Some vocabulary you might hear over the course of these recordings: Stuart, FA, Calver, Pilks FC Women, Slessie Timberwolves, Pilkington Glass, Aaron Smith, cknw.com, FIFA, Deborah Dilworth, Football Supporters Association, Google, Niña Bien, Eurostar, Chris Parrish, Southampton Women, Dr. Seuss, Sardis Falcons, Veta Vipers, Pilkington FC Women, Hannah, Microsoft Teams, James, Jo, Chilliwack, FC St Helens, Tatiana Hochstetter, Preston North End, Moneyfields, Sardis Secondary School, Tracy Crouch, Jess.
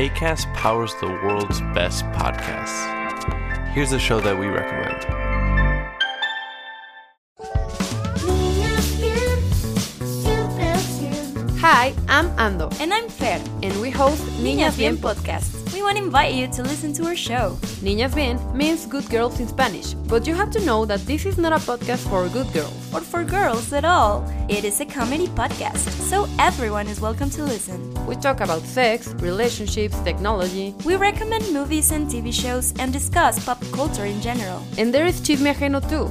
Acast powers the world's best podcasts. Here's a show that we recommend. Hi, I'm Ando. And I'm Claire. And we host Niña Bien podcast. We want to invite you to listen to our show. Niña Bien means good girls in Spanish, but you have to know that this is not a podcast for good girls. Or for girls at all. It is a comedy podcast, so everyone is welcome to listen. We talk about sex, relationships, technology. We recommend movies and TV shows and discuss pop culture in general. And there is Chisme Ajeno too.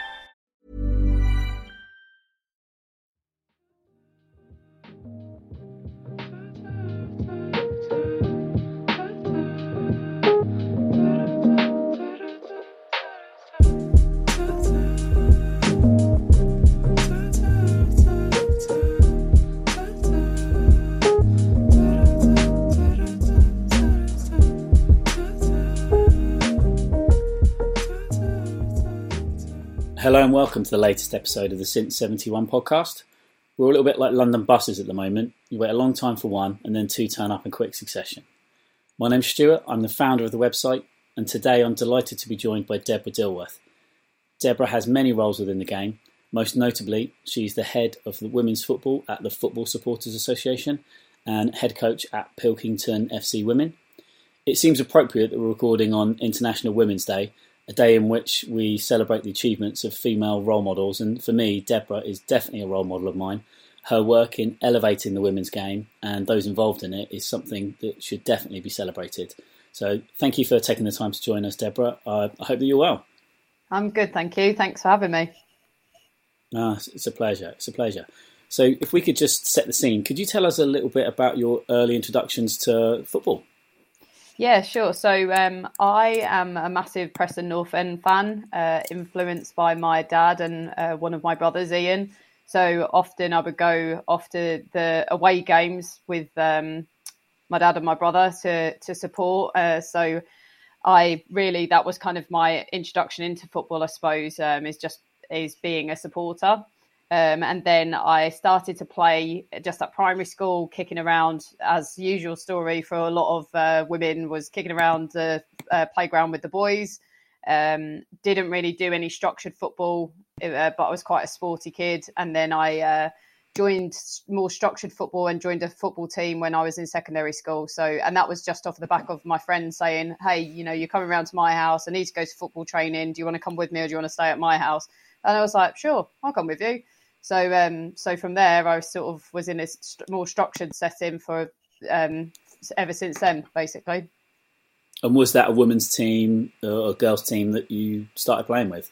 Hello and welcome to the latest episode of the Since 71 podcast. We're a little bit like London buses at the moment. You wait a long time for one and then two turn up in quick succession. My name's Stuart, I'm the founder of the website, and today I'm delighted to be joined by Deborah Dilworth. Deborah has many roles within the game. Most notably, she's the head of the women's football at the Football Supporters Association and head coach at Pilkington FC Women. It seems appropriate that we're recording on International Women's Day, a day in which we celebrate the achievements of female role models, and for me, Deborah is definitely a role model of mine. Her work in elevating the women's game and those involved in it is something that should definitely be celebrated. So thank you for taking the time to join us, Deborah. I hope that you're well. I'm good, thank you. Thanks for having me. It's a pleasure. So if we could just set the scene, could you tell us a little bit about your early introductions to football? Yeah, sure. So I am a massive Preston North End fan, influenced by my dad and one of my brothers, Ian. So often I would go off to the away games with my dad and my brother to support. So I really, that was kind of my introduction into football, I suppose, is being a supporter. And then I started to play just at primary school, kicking around, as usual story for a lot of women, was kicking around the playground with the boys. Didn't really do any structured football, but I was quite a sporty kid. And then I joined more structured football and joined a football team when I was in secondary school. So, and that was just off the back of my friend saying, hey, you know, you're coming around to my house. I need to go to football training. Do you want to come with me or do you want to stay at my house? And I was like, sure, I'll come with you. So so from there, I sort of was in a more structured setting for ever since then, basically. And was that a women's team or a girls' team that you started playing with?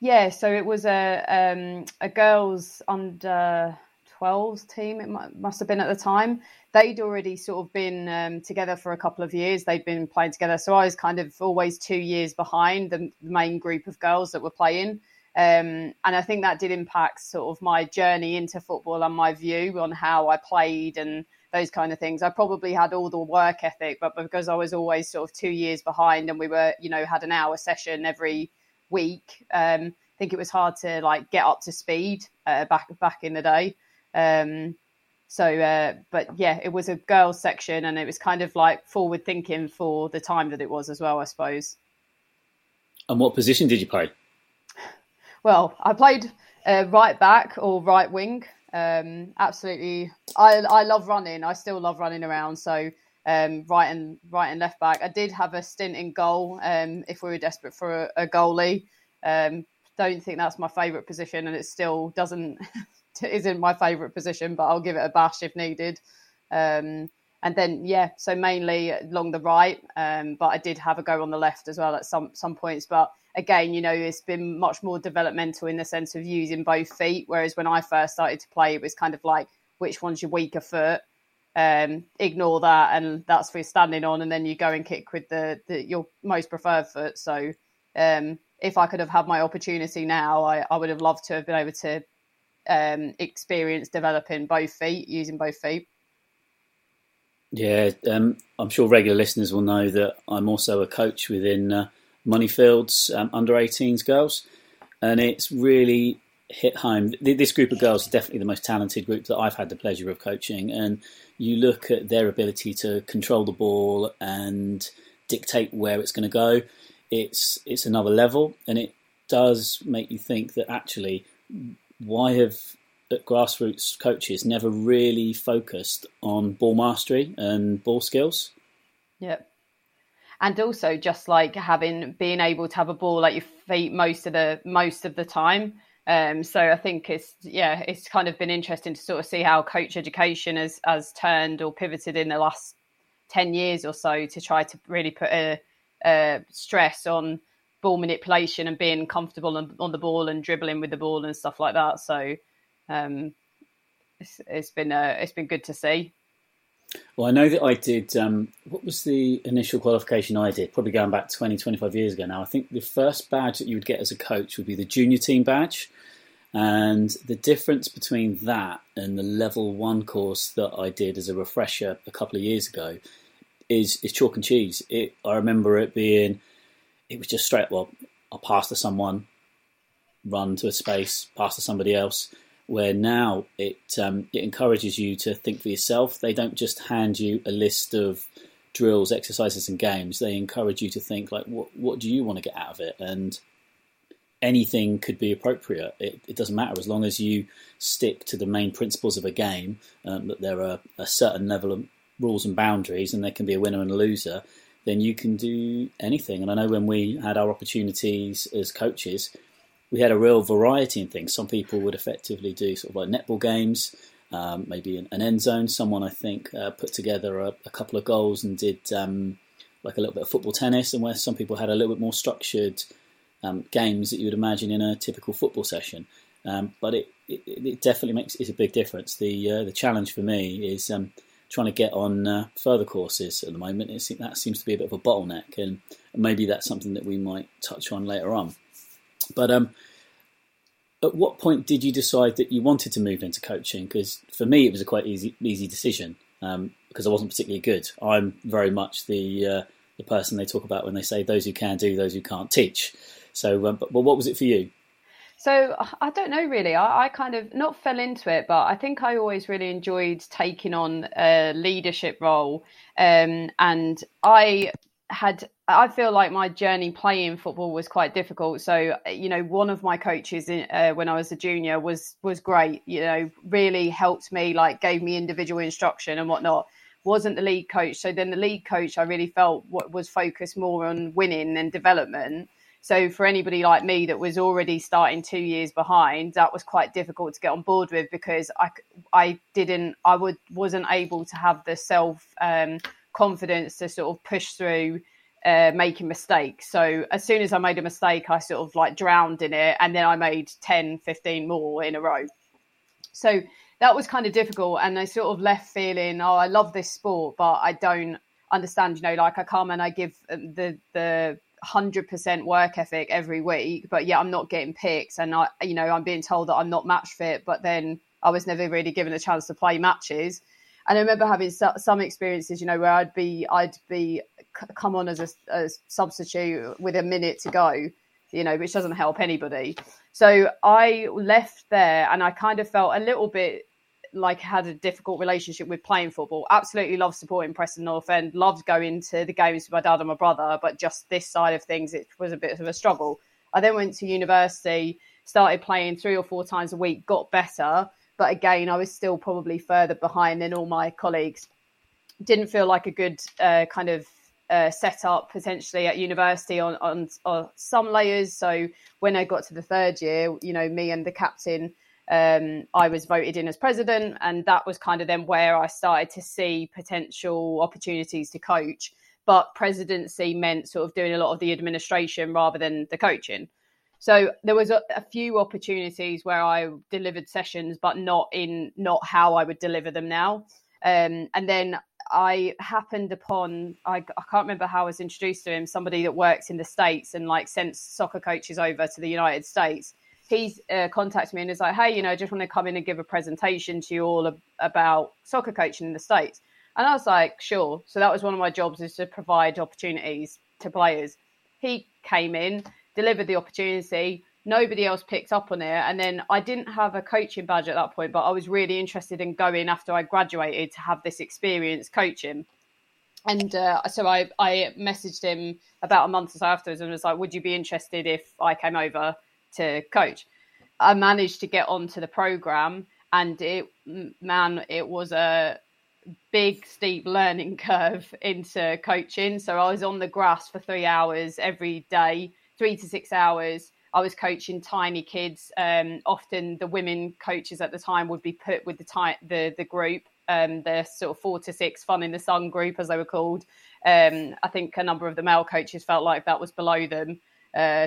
Yeah, so it was a girls' under-12s team, it must have been at the time. They'd already sort of been together for a couple of years. They'd been playing together. So I was kind of always 2 years behind the main group of girls that were playing. And I think that did impact sort of my journey into football and my view on how I played and those kind of things. I probably had all the work ethic, but because I was always sort of 2 years behind and we were, you know, had an hour session every week, I think it was hard to like get up to speed back in the day. But yeah, it was a girls section and it was kind of like forward thinking for the time that it was as well, I suppose. And what position did you play? Well, I played right back or right wing. Absolutely, I love running. I still love running around. So right and left back. I did have a stint in goal if we were desperate for a goalie. Don't think that's my favourite position, and it still isn't my favourite position. But I'll give it a bash if needed. And then yeah, so mainly along the right. But I did have a go on the left as well at some points, but. Again, you know, it's been much more developmental in the sense of using both feet, whereas when I first started to play, it was kind of like which one's your weaker foot. Ignore that, and that's for your standing on, and then you go and kick with your most preferred foot. So if I could have had my opportunity now, I would have loved to have been able to experience developing both feet, using both feet. Yeah, I'm sure regular listeners will know that I'm also a coach within Moneyfields under-18s girls, and it's really hit home. This group of girls is definitely the most talented group that I've had the pleasure of coaching, and you look at their ability to control the ball and dictate where it's going to go. It's another level, and it does make you think that actually, why have grassroots coaches never really focused on ball mastery and ball skills? Yep. And also just like being able to have a ball at your feet most of the time. So I think it's kind of been interesting to sort of see how coach education has turned or pivoted in the last 10 years or so to try to really put a stress on ball manipulation and being comfortable on the ball and dribbling with the ball and stuff like that. So it's been good to see. Well, I know that I did, what was the initial qualification I did? Probably going back 20, 25 years ago now. I think the first badge that you would get as a coach would be the junior team badge. And the difference between that and the level one course that I did as a refresher a couple of years ago is chalk and cheese. I remember it being, it was just straight, well, I'll pass to someone, run to a space, pass to somebody else. Where now it encourages you to think for yourself. They don't just hand you a list of drills, exercises and games. They encourage you to think, like, what do you want to get out of it? And anything could be appropriate. It doesn't matter as long as you stick to the main principles of a game, that there are a certain level of rules and boundaries, and there can be a winner and a loser, then you can do anything. And I know when we had our opportunities as coaches, we had a real variety in things. Some people would effectively do sort of like netball games, maybe an end zone. Someone, I think, put together a couple of goals and did like a little bit of football tennis, and where some people had a little bit more structured games that you would imagine in a typical football session. But it definitely is a big difference. The challenge for me is trying to get on further courses at the moment. That seems to be a bit of a bottleneck, and maybe that's something that we might touch on later on. But at what point did you decide that you wanted to move into coaching? Because for me, it was a quite easy decision because I wasn't particularly good. I'm very much the person they talk about when they say those who can do, those who can't teach. So but what was it for you? So I don't know, really. I kind of not fell into it, but I think I always really enjoyed taking on a leadership role. And I feel like my journey playing football was quite difficult. So, you know, one of my coaches when I was a junior was great, you know, really helped me, like gave me individual instruction and whatnot. Wasn't the lead coach. So then the lead coach, I really felt was focused more on winning than development. So for anybody like me that was already starting 2 years behind, that was quite difficult to get on board with because I wasn't able to have the self-confidence to sort of push through making mistakes. So as soon as I made a mistake, I sort of like drowned in it, and then I made 10, 15 more in a row. So that was kind of difficult, and I sort of left feeling, I love this sport, but I don't understand, you know, like I come and I give the 100% work ethic every week, but yeah, I'm not getting picked, and I, you know, I'm being told that I'm not match fit, but then I was never really given a chance to play matches. And I remember having some experiences, you know, where I'd be come on as a substitute with a minute to go, you know, which doesn't help anybody. So I left there, and I kind of felt a little bit like I had a difficult relationship with playing football. Absolutely loved supporting Preston North End, loved going to the games with my dad and my brother, but just this side of things, it was a bit of a struggle. I then went to university, started playing 3 or 4 times a week, got better. But again, I was still probably further behind than all my colleagues. Didn't feel like a good kind of set up potentially at university on some layers. So when I got to the third year, you know, me and the captain, I was voted in as president. And that was kind of then where I started to see potential opportunities to coach. But presidency meant sort of doing a lot of the administration rather than the coaching. So there was a few opportunities where I delivered sessions, but not how I would deliver them now. And then I happened upon, I can't remember how I was introduced to him, somebody that works in the States and like sends soccer coaches over to the United States. He's contacted me and is like, hey, you know, I just want to come in and give a presentation to you all about soccer coaching in the States. And I was like, sure. So that was one of my jobs, is to provide opportunities to players. He came in, delivered the opportunity. Nobody else picked up on it. And then I didn't have a coaching badge at that point, but I was really interested in going after I graduated to have this experience coaching. And so I messaged him about a month or so afterwards and was like, would you be interested if I came over to coach? I managed to get onto the program, and it was a big, steep learning curve into coaching. So I was on the grass for 3 hours every day, 3 to 6 hours. I was coaching tiny kids. Often the women coaches at the time would be put with the group, the sort of 4 to 6 fun in the sun group, as they were called. I think a number of the male coaches felt like that was below them.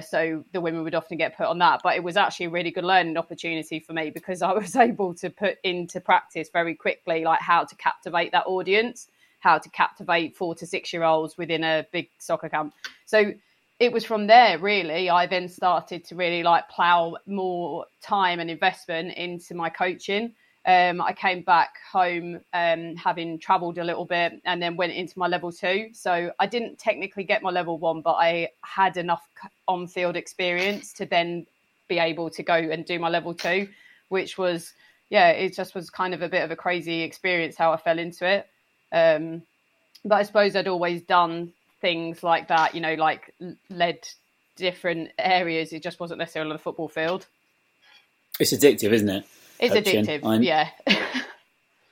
So the women would often get put on that. But it was actually a really good learning opportunity for me, because I was able to put into practice very quickly, like how to captivate that audience, how to captivate 4 to 6 year olds within a big soccer camp. So it was from there, really, I then started to really like plough more time and investment into my coaching. I came back home, having travelled a little bit, and then went into my level 2. So I didn't technically get my level 1, but I had enough on-field experience to then be able to go and do my level 2, which was, yeah, it just was kind of a bit of a crazy experience how I fell into it. But I suppose I'd always done things like that, you know, like led different areas. It just wasn't necessarily on the football field. It's addictive, isn't it? It's coaching. Addictive, yeah.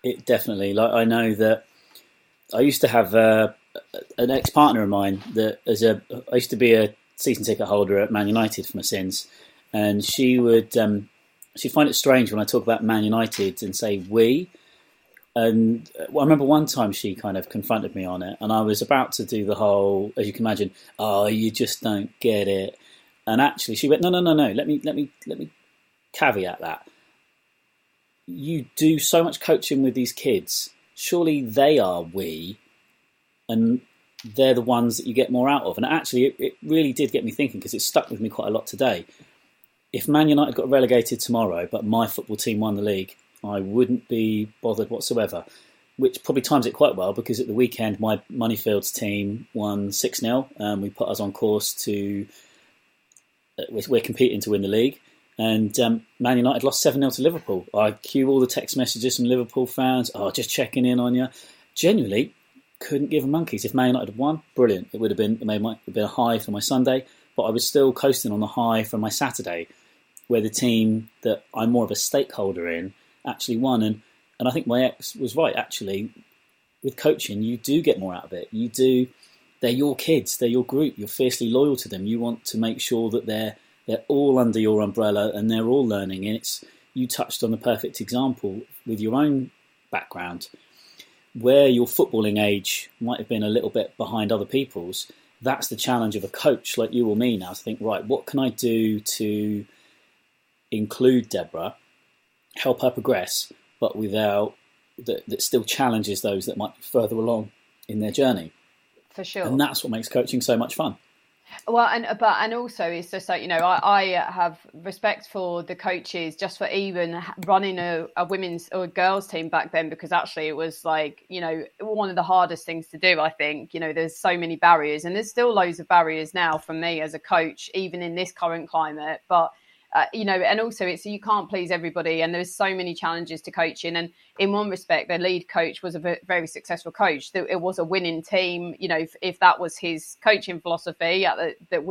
It definitely. Like, I know that I used to have an ex-partner of mine that I used to be a season ticket holder at Man United for my sins, and she would she'd find it strange when I talk about Man United and say we. And I remember one time she kind of confronted me on it, and I was about to do the whole, as you can imagine, oh, you just don't get it. And actually, she went, no. Let me caveat that. You do so much coaching with these kids. Surely they are we, and they're the ones that you get more out of. And actually, it really did get me thinking, because it stuck with me quite a lot today. If Man United got relegated tomorrow, but my football team won the league, I wouldn't be bothered whatsoever, which probably times it quite well, because at the weekend my Moneyfields team won 6-0. We put us on course to... we're competing to win the league. And Man United lost 7-0 to Liverpool. I queue all the text messages from Liverpool fans. Oh, just checking in on you. Genuinely, couldn't give a monkey's. If Man United had won, brilliant. It would have been, a high for my Sunday, but I was still coasting on the high from my Saturday, where the team that I'm more of a stakeholder in actually won. And I think my ex was right, actually. With coaching, you do get more out of it. You do. They're your kids. They're your group. You're fiercely loyal to them. You want to make sure that they're all under your umbrella and they're all learning. And you touched on the perfect example with your own background, where your footballing age might have been a little bit behind other people's. That's the challenge of a coach like you or me now, to think, right, what can I do to include Deborah, help her progress, but without that still challenges those that might be further along in their journey. For sure. And that's what makes coaching so much fun. Well, and also it's just like, you know, I have respect for the coaches just for even running a women's or a girls team back then, because actually it was like, you know, one of the hardest things to do, I think. You know, there's so many barriers, and there's still loads of barriers now for me as a coach, even in this current climate. But you know, and also it's, you can't please everybody, and there's so many challenges to coaching. And in one respect, their lead coach was a very successful coach. It was a winning team. You know, if that was his coaching philosophy, it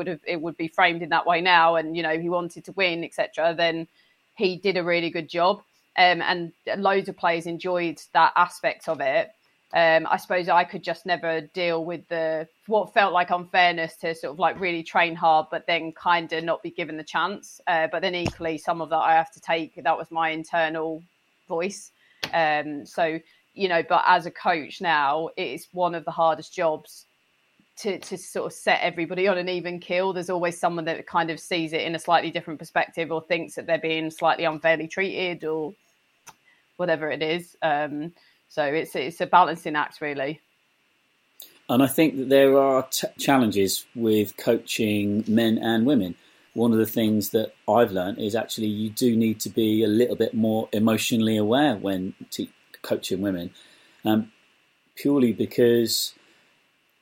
would be framed in that way now. And, you know, he wanted to win, etc. Then he did a really good job. And loads of players enjoyed that aspect of it. I suppose I could just never deal with what felt like unfairness to sort of like really train hard, but then kind of not be given the chance. But then equally, some of that I have to take. That was my internal voice. So, you know, but as a coach now, it's one of the hardest jobs to sort of set everybody on an even keel. There's always someone that kind of sees it in a slightly different perspective or thinks that they're being slightly unfairly treated or whatever it is. So it's a balancing act, really. And I think that there are challenges with coaching men and women. One of the things that I've learned is actually you do need to be a little bit more emotionally aware when coaching women, purely because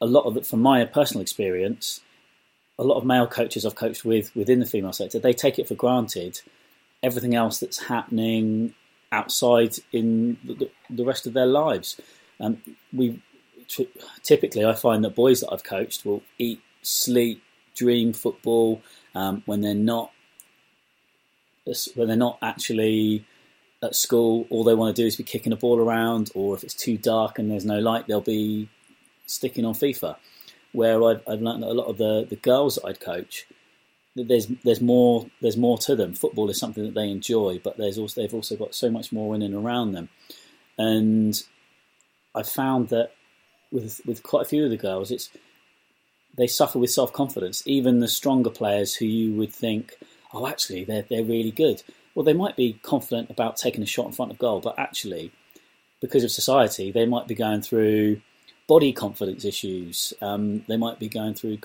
a lot of it, from my personal experience, a lot of male coaches I've coached with within the female sector, they take it for granted everything else that's happening outside in the rest of their lives. Typically, I find that boys that I've coached will eat, sleep, dream football when they're not actually at school. All they want to do is be kicking a ball around, or if it's too dark and there's no light, they'll be sticking on FIFA. Where I've learned that a lot of the girls that I'd coach, that there's more to them. Football is something that they enjoy, but they've also got so much more in and around them. And I found that with quite a few of the girls, they suffer with self-confidence. Even the stronger players who you would think, oh, actually, they're really good. Well, they might be confident about taking a shot in front of goal, but actually, because of society, they might be going through body confidence issues. They might be going through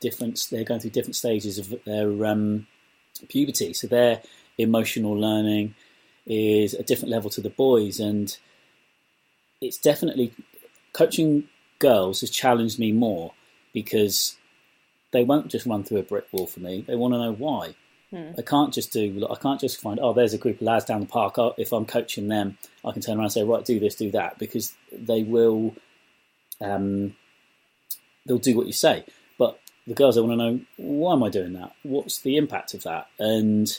different stages of their puberty. So their emotional learning is a different level to the boys. And it's definitely, coaching girls has challenged me more, because they won't just run through a brick wall for me. They want to know why. I can't just find, oh, there's a group of lads down the park. Oh, if I'm coaching them, I can turn around and say, right, do this, do that, because they will, they'll do what you say. But the girls, they want to know, why am I doing that? What's the impact of that? And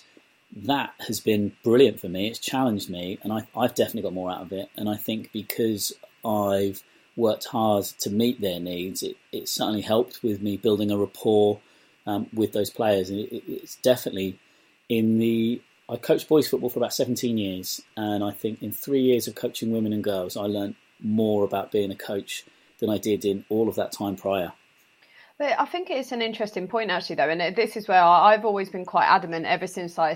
that has been brilliant for me. It's challenged me, and I've definitely got more out of it. And I think because I've worked hard to meet their needs, it certainly helped with me building a rapport with those players. And it's definitely I coached boys football for about 17 years, and I think in 3 years of coaching women and girls, I learned more about being a coach than I did in all of that time prior. But I think it's an interesting point, actually, though, and this is where I've always been quite adamant ever since I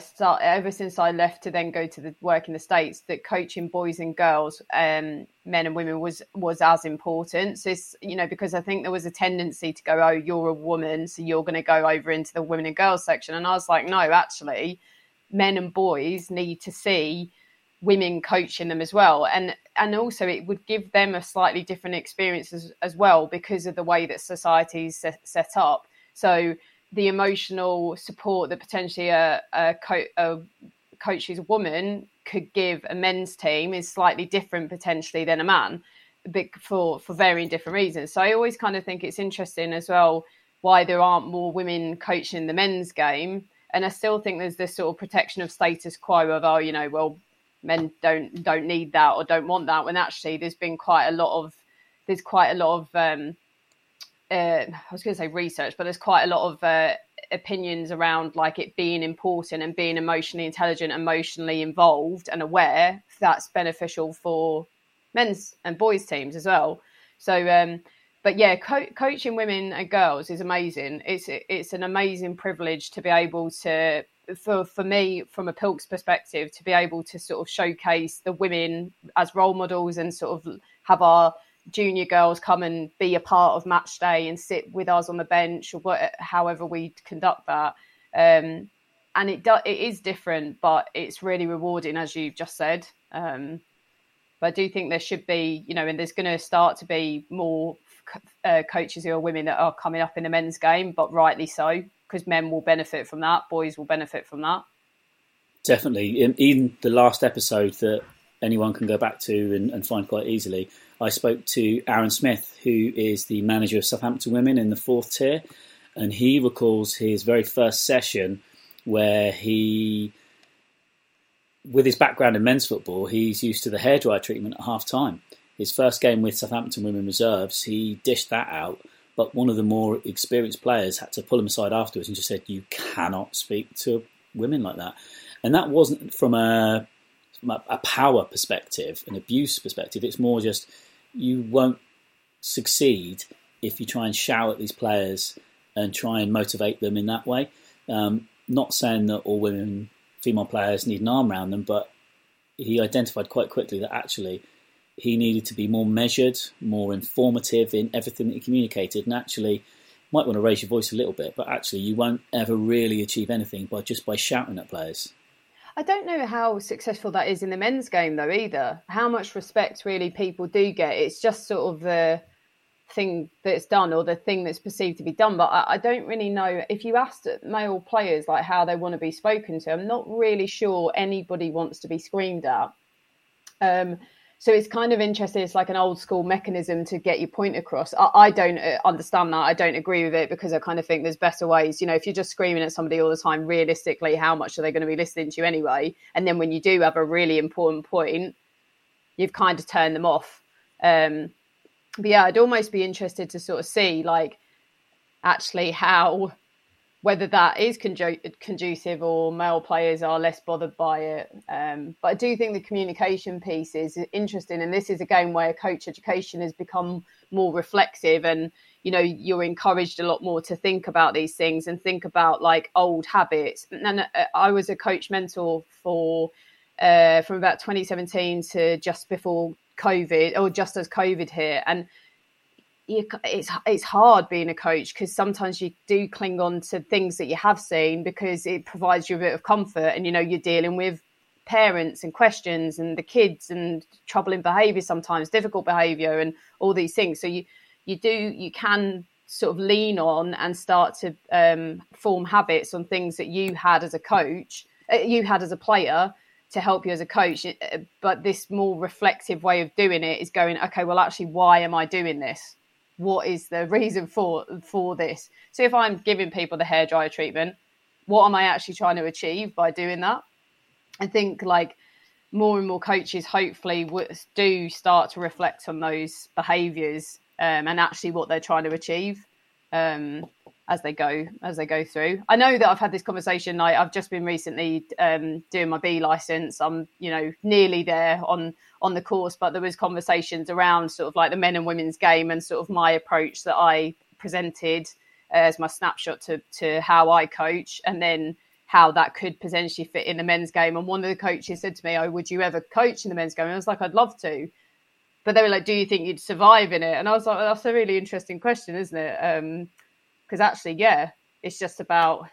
left to then go to work in the States, that coaching boys and girls, men and women, was as important. So it's, because I think there was a tendency to go, oh, you're a woman, so you're going to go over into the women and girls section. And I was like, no, actually, men and boys need to see women coaching them as well, and also it would give them a slightly different experience as well, because of the way that society's set up. So the emotional support that potentially a coach who's a woman could give a men's team is slightly different potentially than a man, but for varying different reasons. So I always kind of think it's interesting as well why there aren't more women coaching the men's game. And I still think there's this sort of protection of status quo of, oh, well, men don't need that or don't want that, when actually there's quite a lot of opinions around like it being important and being emotionally intelligent, emotionally involved and aware. That's beneficial for men's and boys teams as well. So, but yeah, coaching women and girls is amazing. It's an amazing privilege to be able to, for me, from a Pilks perspective, to be able to sort of showcase the women as role models and sort of have our junior girls come and be a part of match day and sit with us on the bench or however we conduct that. And it is different, but it's really rewarding, as you've just said. But I do think there should be, and there's going to start to be more coaches who are women that are coming up in the men's game, but rightly so, because men will benefit from that, boys will benefit from that. Definitely. In the last episode that anyone can go back to and find quite easily, I spoke to Aaron Smith, who is the manager of Southampton Women in the 4th tier, and he recalls his very first session where he, with his background in men's football, he's used to the hairdryer treatment at half-time. His first game with Southampton Women Reserves, he dished that out. But one of the more experienced players had to pull him aside afterwards and just said, you cannot speak to women like that. And that wasn't from a power perspective, an abuse perspective. It's more just, you won't succeed if you try and shout at these players and try and motivate them in that way. Not saying that all women, female players need an arm around them, but he identified quite quickly that actually he needed to be more measured, more informative in everything that he communicated. And actually, you might want to raise your voice a little bit, but actually you won't ever really achieve anything by shouting at players. I don't know how successful that is in the men's game, though, either. How much respect really people do get. It's just sort of the thing that's done or the thing that's perceived to be done. But I don't really know. If you asked male players like how they want to be spoken to, I'm not really sure anybody wants to be screamed at. So it's kind of interesting. It's like an old school mechanism to get your point across. I don't understand that. I don't agree with it because I kind of think there's better ways. You know, if you're just screaming at somebody all the time, realistically, how much are they going to be listening to you anyway? And then when you do have a really important point, you've kind of turned them off. But yeah, I'd almost be interested to sort of see like actually how, whether that is conducive or male players are less bothered by it. But I do think the communication piece is interesting. And this is a game where coach education has become more reflexive and, you know, you're encouraged a lot more to think about these things and think about like old habits. And I was a coach mentor for from about 2017 to just before COVID or just as COVID hit. And it's hard being a coach because sometimes you do cling on to things that you have seen because it provides you a bit of comfort. And, you know, you're dealing with parents and questions and the kids and troubling behaviour, sometimes difficult behaviour and all these things. So you can sort of lean on and start to form habits on things that you had as a coach, you had as a player to help you as a coach. But this more reflective way of doing it is going, okay, well, actually, why am I doing this? What is the reason for this? So if I'm giving people the hairdryer treatment, what am I actually trying to achieve by doing that? I think like more and more coaches hopefully do start to reflect on those behaviours and actually what they're trying to achieve as they go through. I know that I've had this conversation. I've just been recently doing my B license. I'm, you know, nearly there on the course, but there was conversations around sort of like the men and women's game and sort of my approach that I presented as my snapshot to how I coach and then how that could potentially fit in the men's game. And one of the coaches said to me, "Oh, would you ever coach in the men's game?" And I was like, "I'd love to." But they were like, "Do you think you'd survive in it?" And I was like, "That's a really interesting question, isn't it?" Because actually, yeah, it's just about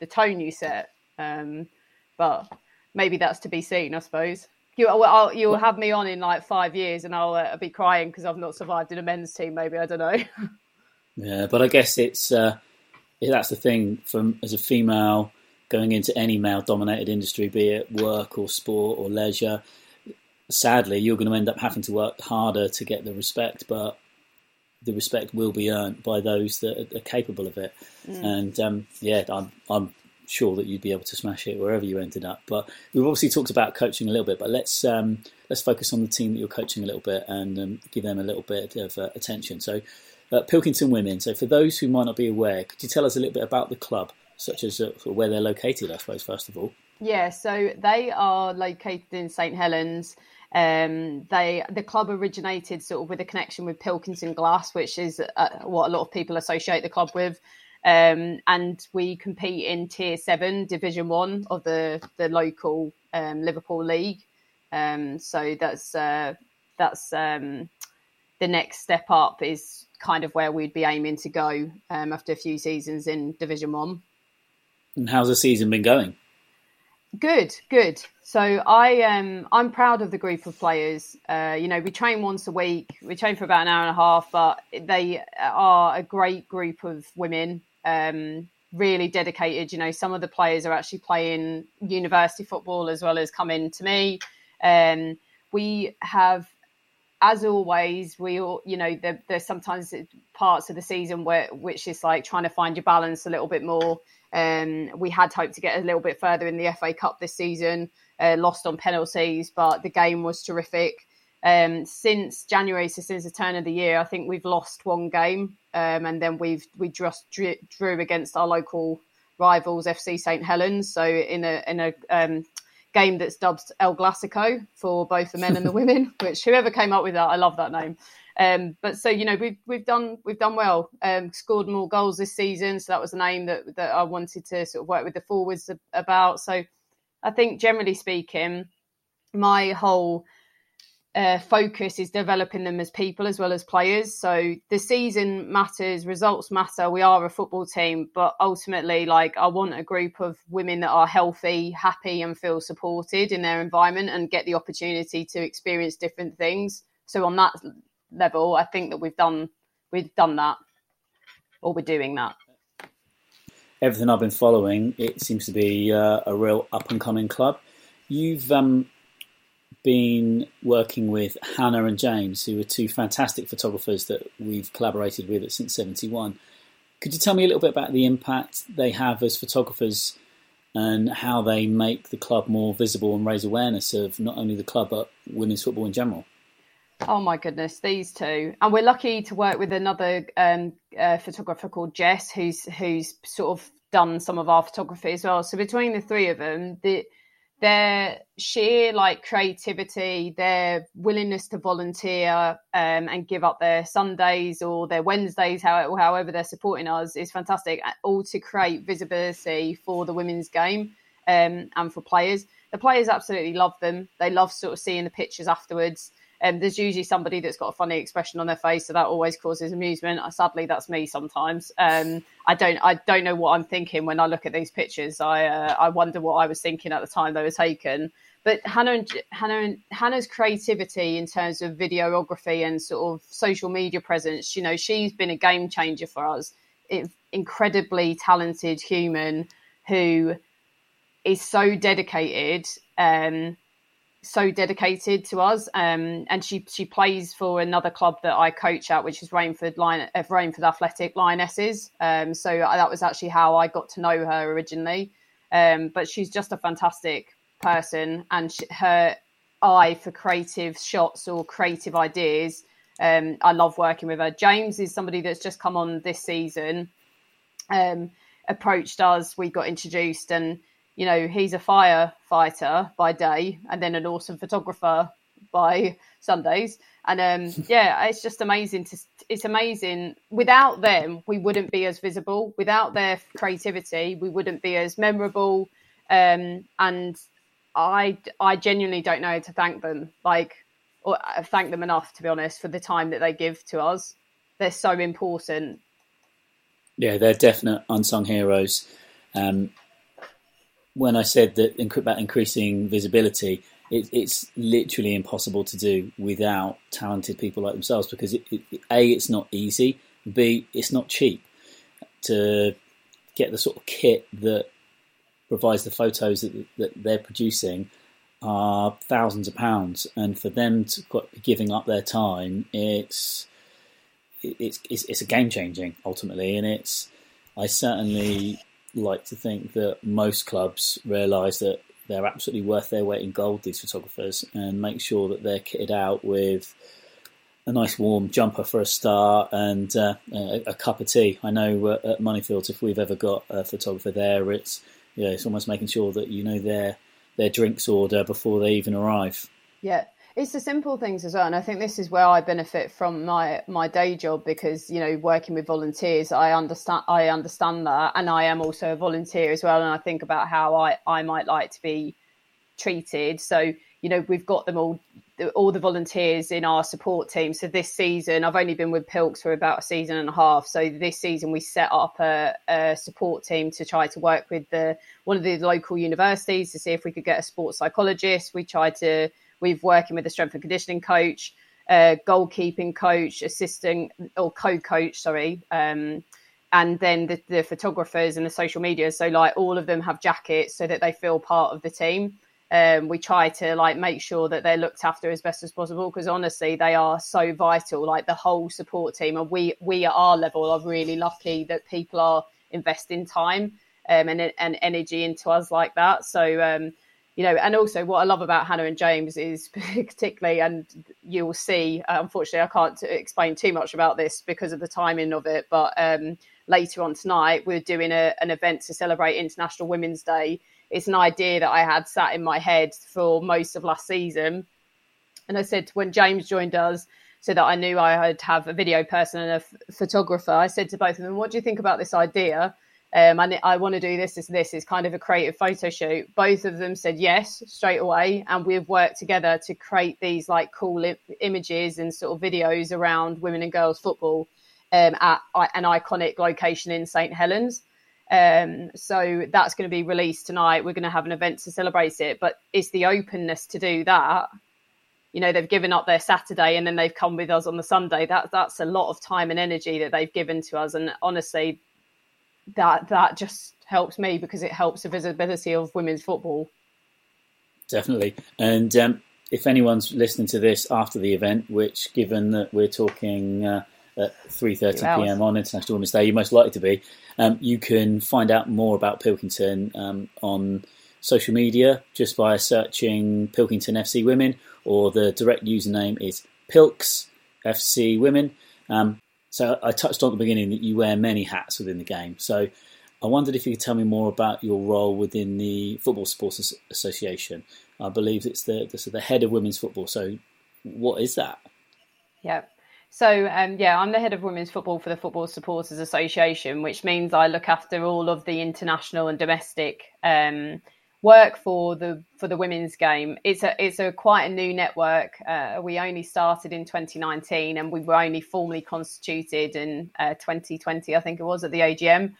the tone you set. But maybe that's to be seen, I suppose. You'll have me on in like 5 years and I'll be crying because I've not survived in a men's team, maybe. I don't know. Yeah, but I guess it's that's the thing from as a female going into any male-dominated industry, be it work or sport or leisure. Sadly, you're going to end up having to work harder to get the respect, but the respect will be earned by those that are capable of it. Mm. And I'm sure that you'd be able to smash it wherever you ended up. But we've obviously talked about coaching a little bit, but let's focus on the team that you're coaching a little bit and give them a little bit of attention. So Pilkington Women. So for those who might not be aware, could you tell us a little bit about the club, such as where they're located, I suppose, first of all? Yeah, so they are located in St Helens. The club originated sort of with a connection with Pilkington Glass, which is what a lot of people associate the club with. And we compete in Tier 7, Division 1 of the local Liverpool League. So that's the next step up is kind of where we'd be aiming to go after a few seasons in Division 1. And how's the season been going? Good. So I'm proud of the group of players. You know, we train once a week. We train for about an hour and a half, but they are a great group of women, really dedicated. You know, some of the players are actually playing university football as well as coming to me. We have, as always, there's sometimes parts of the season which is like trying to find your balance a little bit more. We had hoped to get a little bit further in the FA Cup this season, lost on penalties, but the game was terrific. Since January, so since the turn of the year, I think we've lost one game, and then we just drew against our local rivals FC St Helens. So in a game that's dubbed El Glasico for both the men and the women, which whoever came up with that, I love that name. But so, you know, we've done well, scored more goals this season. So that was the name that I wanted to sort of work with the forwards about. So I think generally speaking, my whole focus is developing them as people as well as players. So the season matters, results matter. We are a football team, but ultimately, like, I want a group of women that are healthy, happy, and feel supported in their environment and get the opportunity to experience different things. So on that level, I think that we've done that, or we're doing that. Everything I've been following, it seems to be a real up-and-coming club. You've been working with Hannah and James, who are two fantastic photographers that we've collaborated with at Since 71. Could you tell me a little bit about the impact they have as photographers and how they make the club more visible and raise awareness of not only the club but women's football in general? Oh my goodness, these two. And we're lucky to work with another photographer called Jess, who's sort of done some of our photography as well. So between the three of them, their sheer like creativity, their willingness to volunteer and give up their Sundays or their Wednesdays, however they're supporting us, is fantastic, all to create visibility for the women's game and for players. The players absolutely love them. They love sort of seeing the pictures afterwards. There's usually somebody that's got a funny expression on their face, so that always causes amusement. Sadly, that's me sometimes. I don't know what I'm thinking when I look at these pictures. I wonder what I was thinking at the time they were taken. But Hannah's creativity in terms of videography and sort of social media presence, you know, she's been a game changer for us. Incredibly talented human who is so dedicated to us, and she plays for another club that I coach at, which is Rainford Athletic Lionesses. So that was actually how I got to know her originally. But she's just a fantastic person, and her eye for creative shots or creative ideas. I love working with her. James is somebody that's just come on this season. Approached us, we got introduced, and you know, he's a firefighter by day and then an awesome photographer by Sundays. And it's just amazing. It's amazing. Without them, we wouldn't be as visible. Without their creativity, we wouldn't be as memorable. And I genuinely don't know how to thank them. I thank them enough, to be honest, for the time that they give to us. They're so important. Yeah, they're definite unsung heroes. When I said that about increasing visibility, it's literally impossible to do without talented people like themselves, because it's not easy, B, it's not cheap to get the sort of kit that provides the photos that they're producing are thousands of pounds, and for them to be giving up their time, it's a game changing ultimately, and I certainly like to think that most clubs realise that they're absolutely worth their weight in gold, these photographers, and make sure that they're kitted out with a nice warm jumper for a start and a cup of tea. I know at Moneyfields, if we've ever got a photographer there, it's almost making sure that you know their drinks order before they even arrive. Yeah. It's the simple things as well. And I think this is where I benefit from my day job, because, you know, working with volunteers, I understand that. And I am also a volunteer as well. And I think about how I might like to be treated. So, you know, we've got them all the volunteers in our support team. So this season, I've only been with Pilks for about a season and a half. So this season we set up a support team to try to work with one of the local universities to see if we could get a sports psychologist. We've working with a strength and conditioning coach, a goalkeeping coach, co-coach, and then the photographers and the social media. So like all of them have jackets so that they feel part of the team. We try to like make sure that they're looked after as best as possible, because honestly, they are so vital, like the whole support team. And we at our level are really lucky that people are investing time and energy into us like that. So, you know, and also what I love about Hannah and James is particularly, and you'll see, unfortunately, I can't explain too much about this because of the timing of it. But later on tonight, we're doing an event to celebrate International Women's Day It's an idea that I had sat in my head for most of last season. And I said, when James joined us, so that I knew I had have a video person and a photographer, I said to both of them, what do you think about this idea? And I want to do this. It's kind of a creative photo shoot. Both of them said yes straight away. And we've worked together to create these like cool images and sort of videos around women and girls football at an iconic location in St. Helens. So that's going to be released tonight. We're going to have an event to celebrate it. But it's the openness to do that. You know, they've given up their Saturday and then they've come with us on the Sunday. That's a lot of time and energy that they've given to us. And honestly, that just helps me because it helps the visibility of women's football. Definitely. And if anyone's listening to this after the event, which given that we're talking at 3:30pm on International Women's Day, you're most likely to be, you can find out more about Pilkington on social media just by searching Pilkington FC Women, or the direct username is Pilks FC Women. So I touched on at the beginning that you wear many hats within the game. So I wondered if you could tell me more about your role within the Football Supporters Association. I believe it's the head of women's football. So what is that? Yeah. So, I'm the head of women's football for the Football Supporters Association, which means I look after all of the international and domestic work for the women's game. It's a quite a new network. We only started in 2019 and we were only formally constituted in 2020, I think it was, at the AGM.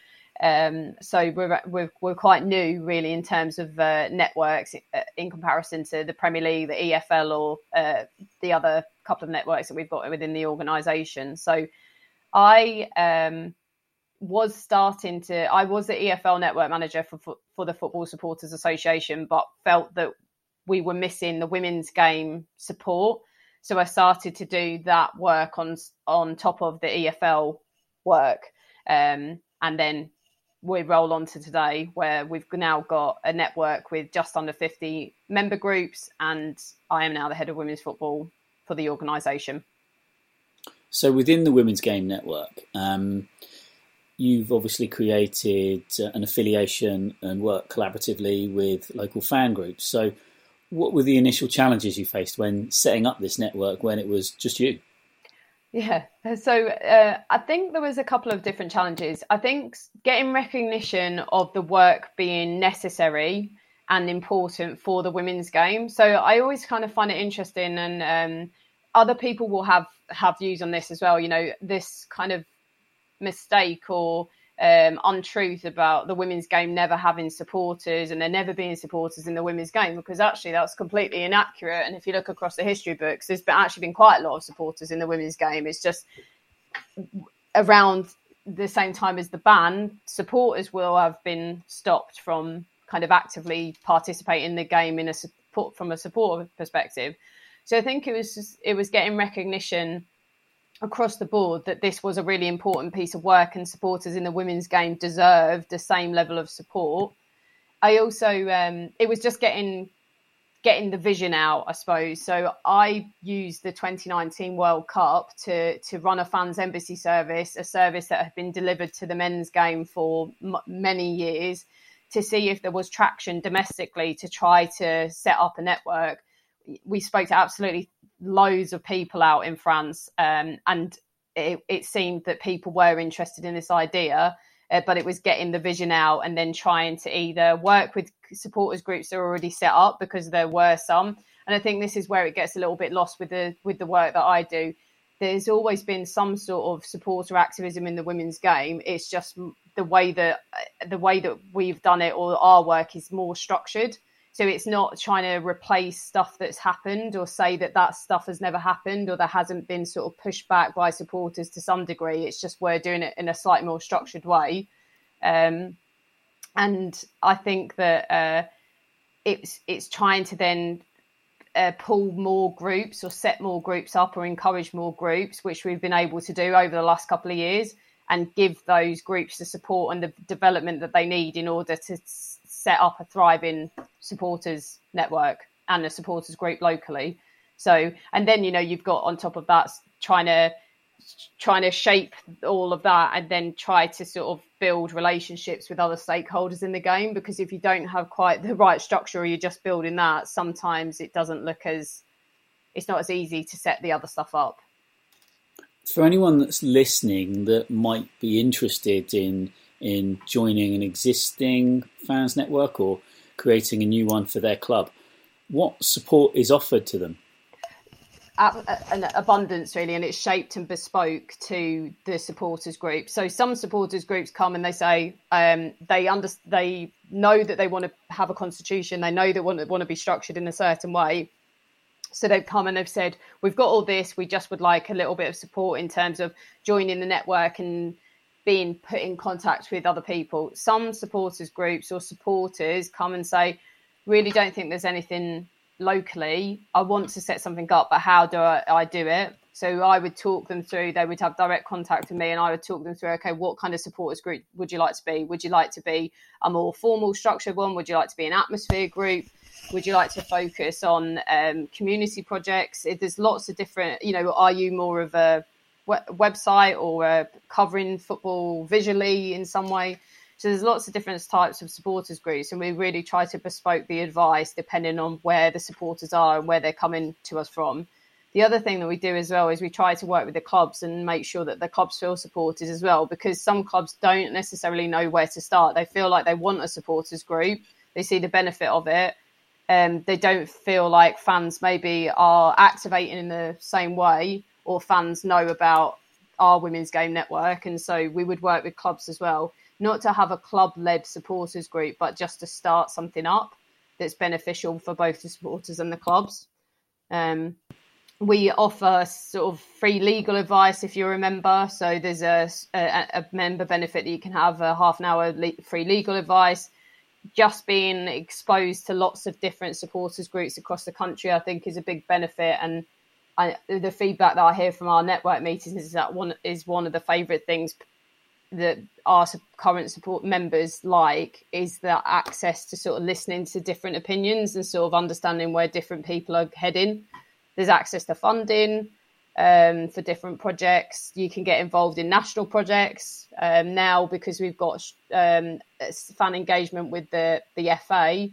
So we're quite new really in terms of networks in comparison to the Premier League, the EFL, or the other couple of networks that we've got within the organisation. So I was the EFL network manager for the Football Supporters Association, but felt that we were missing the women's game support. So I started to do that work on top of the EFL work. And then we roll on to today, where we've now got a network with just under 50 member groups. And I am now the head of women's football for the organisation. So within the women's game network, you've obviously created an affiliation and work collaboratively with local fan groups. So what were the initial challenges you faced when setting up this network when it was just you? Yeah, so I think there was a couple of different challenges. I think getting recognition of the work being necessary and important for the women's game. So I always kind of find it interesting, and other people will have views on this as well. You know, this kind of mistake or untruth about the women's game never having supporters and there never being supporters in the women's game, because actually that's completely inaccurate. And if you look across the history books, there's actually been quite a lot of supporters in the women's game. It's just around the same time as the ban, supporters will have been stopped from kind of actively participating in the game from a supporter perspective. So I think it was getting recognition across the board that this was a really important piece of work, and supporters in the women's game deserved the same level of support. I also, it was just getting the vision out, I suppose. So I used the 2019 World Cup to run a fans embassy service, a service that had been delivered to the men's game for many years, to see if there was traction domestically to try to set up a network. We spoke to absolutely loads of people out in France, and it seemed that people were interested in this idea, but it was getting the vision out and then trying to either work with supporters groups that are already set up, because there were some. And I think this is where it gets a little bit lost with the work that I do. There's always been some sort of supporter activism in the women's game. It's just the way that we've done it, or our work, is more structured. So it's not trying to replace stuff that's happened, or say that stuff has never happened, or there hasn't been sort of pushed back by supporters to some degree. It's just we're doing it in a slightly more structured way. And I think that it's trying to then pull more groups, or set more groups up, or encourage more groups, which we've been able to do over the last couple of years, and give those groups the support and the development that they need in order to set up a thriving supporters network and a supporters group locally. So, and then, you know, you've got on top of that trying to trying to shape all of that and then try to sort of build relationships with other stakeholders in the game, because if you don't have quite the right structure or you're just building that, sometimes it doesn't look as, it's not as easy to set the other stuff up. For anyone that's listening that might be interested in joining an existing fans network or creating a new one for their club, what support is offered to them? An abundance, really, and it's shaped and bespoke to the supporters group. So some supporters groups come and they say they know that they want to have a constitution, they know they want to be structured in a certain way. So they've come and they've said, we've got all this, we just would like a little bit of support in terms of joining the network and being put in contact with other people. Some supporters groups or supporters come and say, really don't think there's anything locally, I want to set something up, but how do I do it? So I would talk them through, they would have direct contact with me and I would talk them through, okay, what kind of supporters group would you like to be? Would you like to be a more formal structured one? Would you like to be an atmosphere group? Would you like to focus on community projects? There's lots of different, you know, are you more of a website or covering football visually in some way? So there's lots of different types of supporters groups, and we really try to bespoke the advice depending on where the supporters are and where they're coming to us from. The other thing that we do as well is we try to work with the clubs and make sure that the clubs feel supported as well, because some clubs don't necessarily know where to start. They feel like they want a supporters group. They see the benefit of it. They don't feel like fans maybe are activating in the same way, or fans know about our women's game network. And so we would work with clubs as well, not to have a club-led supporters group, but just to start something up that's beneficial for both the supporters and the clubs. We offer sort of free legal advice if you're a member. So there's a member benefit that you can have, a half an hour free legal advice. Just being exposed to lots of different supporters groups across the country, I think, is a big benefit. And the feedback that I hear from our network meetings is that one of the favourite things that our current support members like is the access to sort of listening to different opinions and sort of understanding where different people are heading. There's access to funding for different projects. You can get involved in national projects now, because we've got fan engagement with the FA.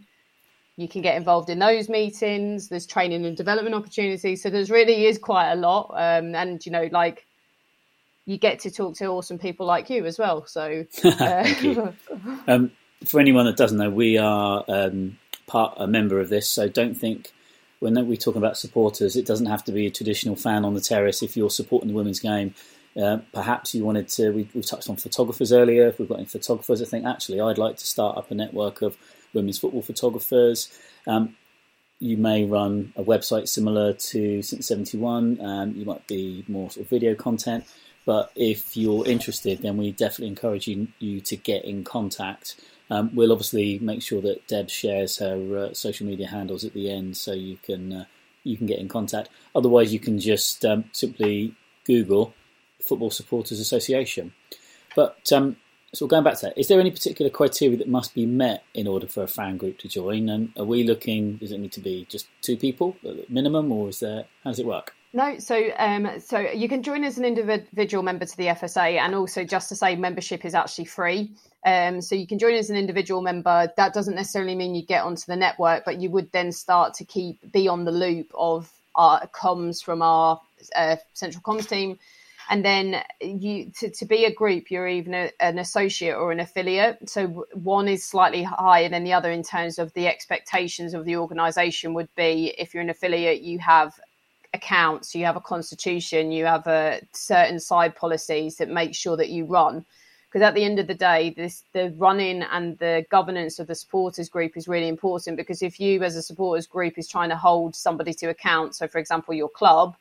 You can get involved in those meetings. There's training and development opportunities. So there's really is quite a lot. And, you know, like, you get to talk to awesome people like you as well. So, Thank you. For anyone that doesn't know, we are a member of this. So don't think when we talk about supporters, it doesn't have to be a traditional fan on the terrace. If you're supporting the women's game, perhaps you wanted to. We touched on photographers earlier. If we've got any photographers, I think actually I'd like to start up a network of women's football photographers. You may run a website similar to Since 71. You might be more sort of video content. But if you're interested, then we definitely encourage you to get in contact. We'll obviously make sure that Deb shares her social media handles at the end, so you can get in contact. Otherwise, you can just simply Google Football Supporters Association. But so going back to that, is there any particular criteria that must be met in order for a fan group to join? And are we looking? Does it need to be just two people at minimum, or is there? How does it work? No, so you can join as an individual member to the FSA, and also just to say, membership is actually free. So you can join as an individual member. That doesn't necessarily mean you get onto the network, but you would then start to be on the loop of our comms from our central comms team. And then to be a group, you're even an associate or an affiliate. So one is slightly higher than the other in terms of the expectations of the organisation would be. If you're an affiliate, you have accounts, you have a constitution, you have a certain side policies that make sure that you run, because at the end of the day, the running and the governance of the supporters group is really important, because if you as a supporters group is trying to hold somebody to account, so for example your club,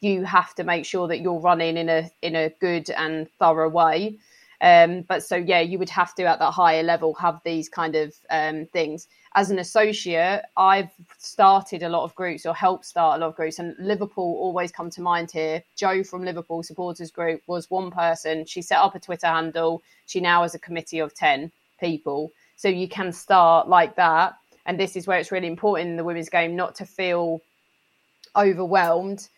you have to make sure that you're running in a good and thorough way, but so yeah, you would have to at that higher level have these kind of things. As an associate, I've started a lot of groups or helped start a lot of groups, and Liverpool always come to mind here. Jo from Liverpool Supporters Group was one person. She set up a Twitter handle. She now has a committee of 10 people. So you can start like that. And this is where it's really important in the women's game not to feel overwhelmed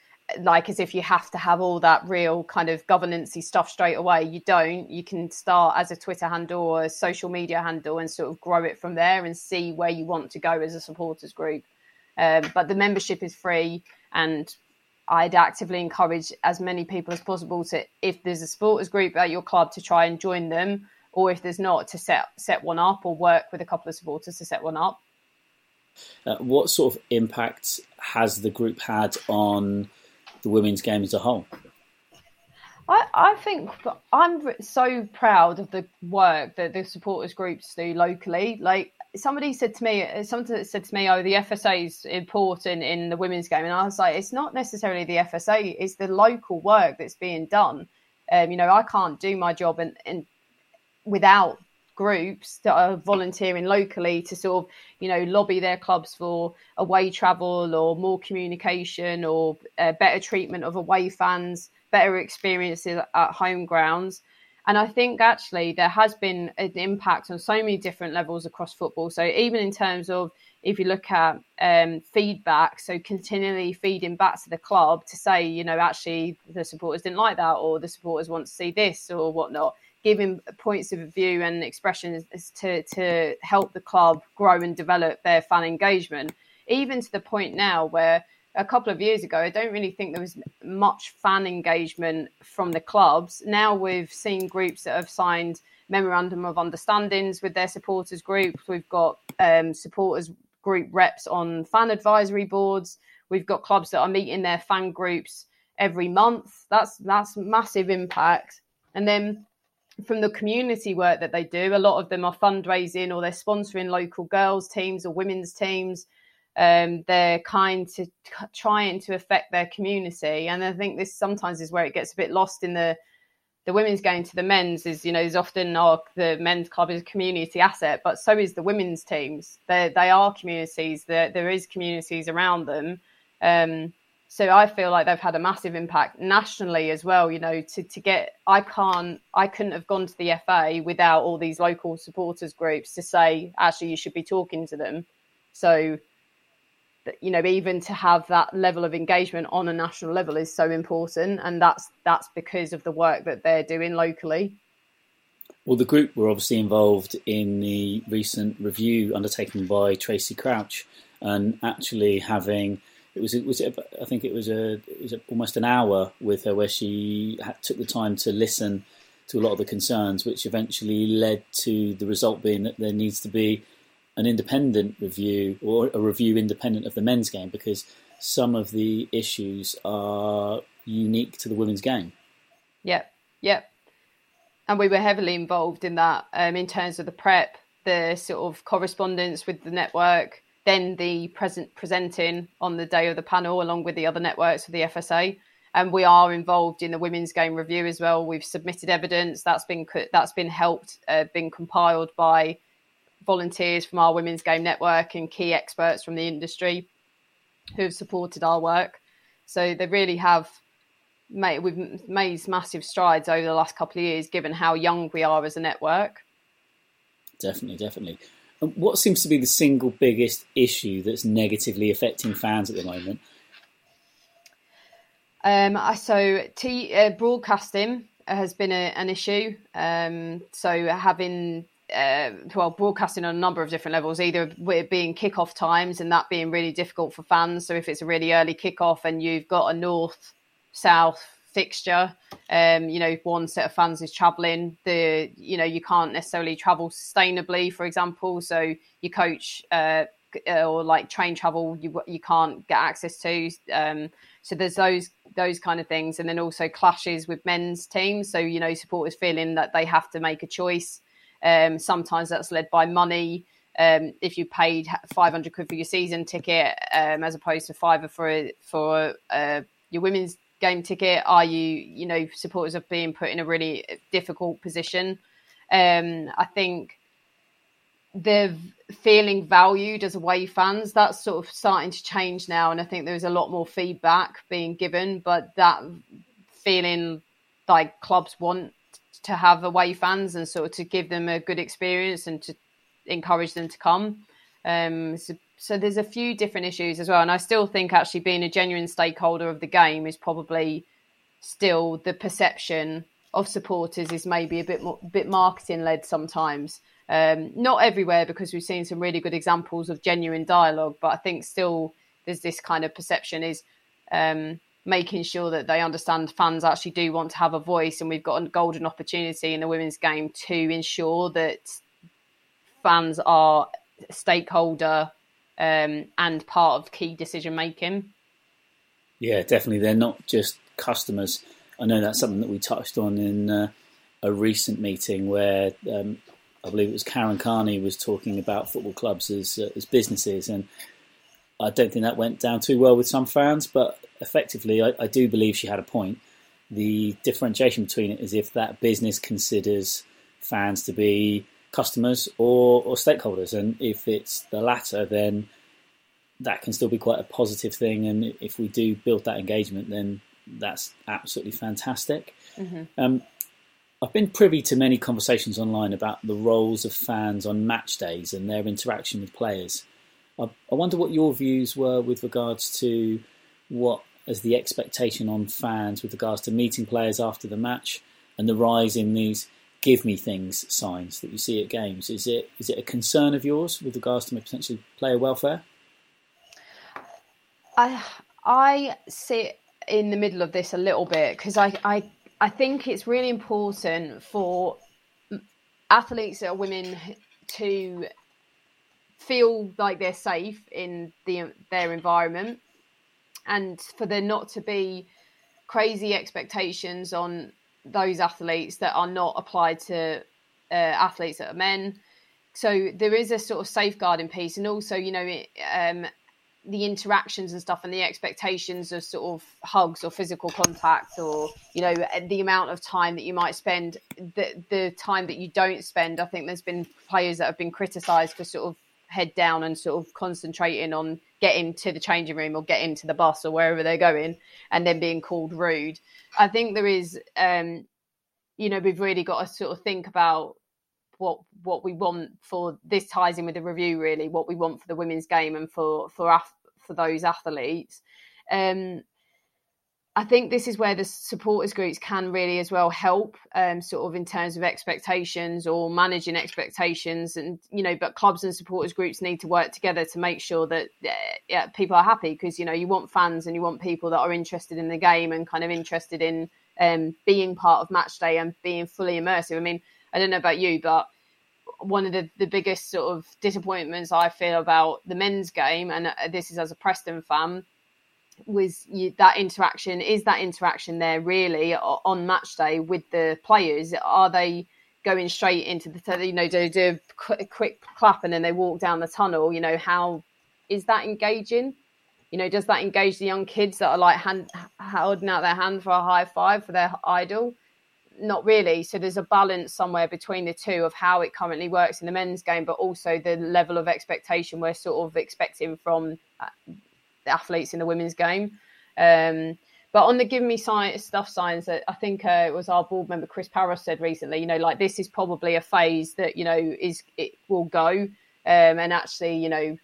like as if you have to have all that real kind of governancey stuff straight away. You don't. You can start as a Twitter handle or a social media handle and sort of grow it from there and see where you want to go as a supporters group. But the membership is free, and I'd actively encourage as many people as possible to, if there's a supporters group at your club, to try and join them, or if there's not, to set one up or work with a couple of supporters to set one up. What sort of impact has the group had on the women's game as a whole? I think I'm so proud of the work that the supporters groups do locally. Like somebody said to me, oh, the FSA is important in the women's game. And I was like, it's not necessarily the FSA, it's the local work that's being done. I can't do my job and without groups that are volunteering locally to sort of, lobby their clubs for away travel or more communication or better treatment of away fans, better experiences at home grounds. And I think actually there has been an impact on so many different levels across football. So even in terms of, if you look at feedback, so continually feeding back to the club to say, actually the supporters didn't like that, or the supporters want to see this or whatnot. Giving points of view and expressions to help the club grow and develop their fan engagement, even to the point now where a couple of years ago, I don't really think there was much fan engagement from the clubs. Now we've seen groups that have signed memorandum of understandings with their supporters groups. We've got supporters group reps on fan advisory boards. We've got clubs that are meeting their fan groups every month. That's massive impact. And then from the community work that they do, a lot of them are fundraising or they're sponsoring local girls teams or women's teams. They're trying to affect their community. And I think this sometimes is where it gets a bit lost in the women's game to the men's is, there's often the men's club is a community asset, but so is the women's teams. They are communities. There is communities around them. So I feel like they've had a massive impact nationally as well, I couldn't have gone to the FA without all these local supporters groups to say, actually, you should be talking to them. So, even to have that level of engagement on a national level is so important. And that's because of the work that they're doing locally. Well, the group were obviously involved in the recent review undertaken by Tracy Crouch and actually having... It was almost an hour with her where she took the time to listen to a lot of the concerns, which eventually led to the result being that there needs to be an independent review or a review independent of the men's game, because some of the issues are unique to the women's game. Yep. And we were heavily involved in that in terms of the prep, the sort of correspondence with the network, then the presenting on the day of the panel along with the other networks for the FSA. And we are involved in the women's game review as well. We've submitted evidence that's been helped, been compiled by volunteers from our women's game network and key experts from the industry who have supported our work. So they really have we've made massive strides over the last couple of years, given how young we are as a network. Definitely. What seems to be the single biggest issue that's negatively affecting fans at the moment? Broadcasting has been an issue. Broadcasting on a number of different levels, either it being kickoff times and that being really difficult for fans. So if it's a really early kickoff and you've got a north-south fixture, one set of fans is traveling, you can't necessarily travel sustainably, for example, so your coach or like train travel you can't get access to, so there's those kind of things. And then also clashes with men's teams, so supporters feeling that they have to make a choice. Sometimes that's led by money. If you paid 500 quid for your season ticket as opposed to £5 for your women's game ticket, are supporters have been put in a really difficult position. I think they're feeling valued as away fans. That's sort of starting to change now, and I think there's a lot more feedback being given, but that feeling like clubs want to have away fans and sort of to give them a good experience and to encourage them to come. So there's a few different issues as well. And I still think actually being a genuine stakeholder of the game is probably still the perception of supporters is maybe a bit marketing led sometimes. Not everywhere, because we've seen some really good examples of genuine dialogue, but I think still there's this kind of perception is making sure that they understand fans actually do want to have a voice, and we've got a golden opportunity in the women's game to ensure that fans are stakeholder and part of key decision making. Yeah, definitely. They're not just customers. I know that's something that we touched on in a recent meeting where I believe it was Karen Carney was talking about football clubs as businesses, and I don't think that went down too well with some fans, but effectively I do believe she had a point. The differentiation between it is if that business considers fans to be customers or stakeholders, and if it's the latter, then that can still be quite a positive thing, and if we do build that engagement, then that's absolutely fantastic. Mm-hmm. I've been privy to many conversations online about the roles of fans on match days and their interaction with players. I wonder what your views were with regards to what is the expectation on fans with regards to meeting players after the match, and the rise in these give me things signs that you see at games. Is it a concern of yours with regards to potentially player welfare? I sit in the middle of this a little bit, because I think it's really important for athletes that are women to feel like they're safe in their environment, and for there not to be crazy expectations on those athletes that are not applied to athletes that are men. So there is a sort of safeguarding piece, and also, you know, the interactions and stuff and the expectations of sort of hugs or physical contact, or, you know, the amount of time that you might spend, the time that you don't spend. I think there's been players that have been criticised for sort of head down and sort of concentrating on getting to the changing room or getting to the bus or wherever they're going, and then being called rude. I think there is, you know, we've really got to sort of think about what we want for this. Ties in with the review, really, what we want for the women's game and for those athletes. I think this is where the supporters groups can really as well help, sort of in terms of expectations or managing expectations, and, you know, but clubs and supporters groups need to work together to make sure that people are happy, because, you know, you want fans and you want people that are interested in the game and kind of interested in being part of match day and being fully immersive. I mean, I don't know about you, but one of the biggest sort of disappointments I feel about the men's game, and this is as a Preston fan, was that interaction there really on match day with the players. Are they going straight into the, you know, do a quick clap and then they walk down the tunnel? You know, how is that engaging? You know, does that engage the young kids that are like holding out their hand for a high five for their idol? Not really. So there's a balance somewhere between the two of how it currently works in the men's game, but also the level of expectation we're sort of expecting from the athletes in the women's game. But on the give me stuff signs, that I think it was our board member Chris Parrish said recently, you know, like, this is probably a phase that, you know, it will go. And actually, you know,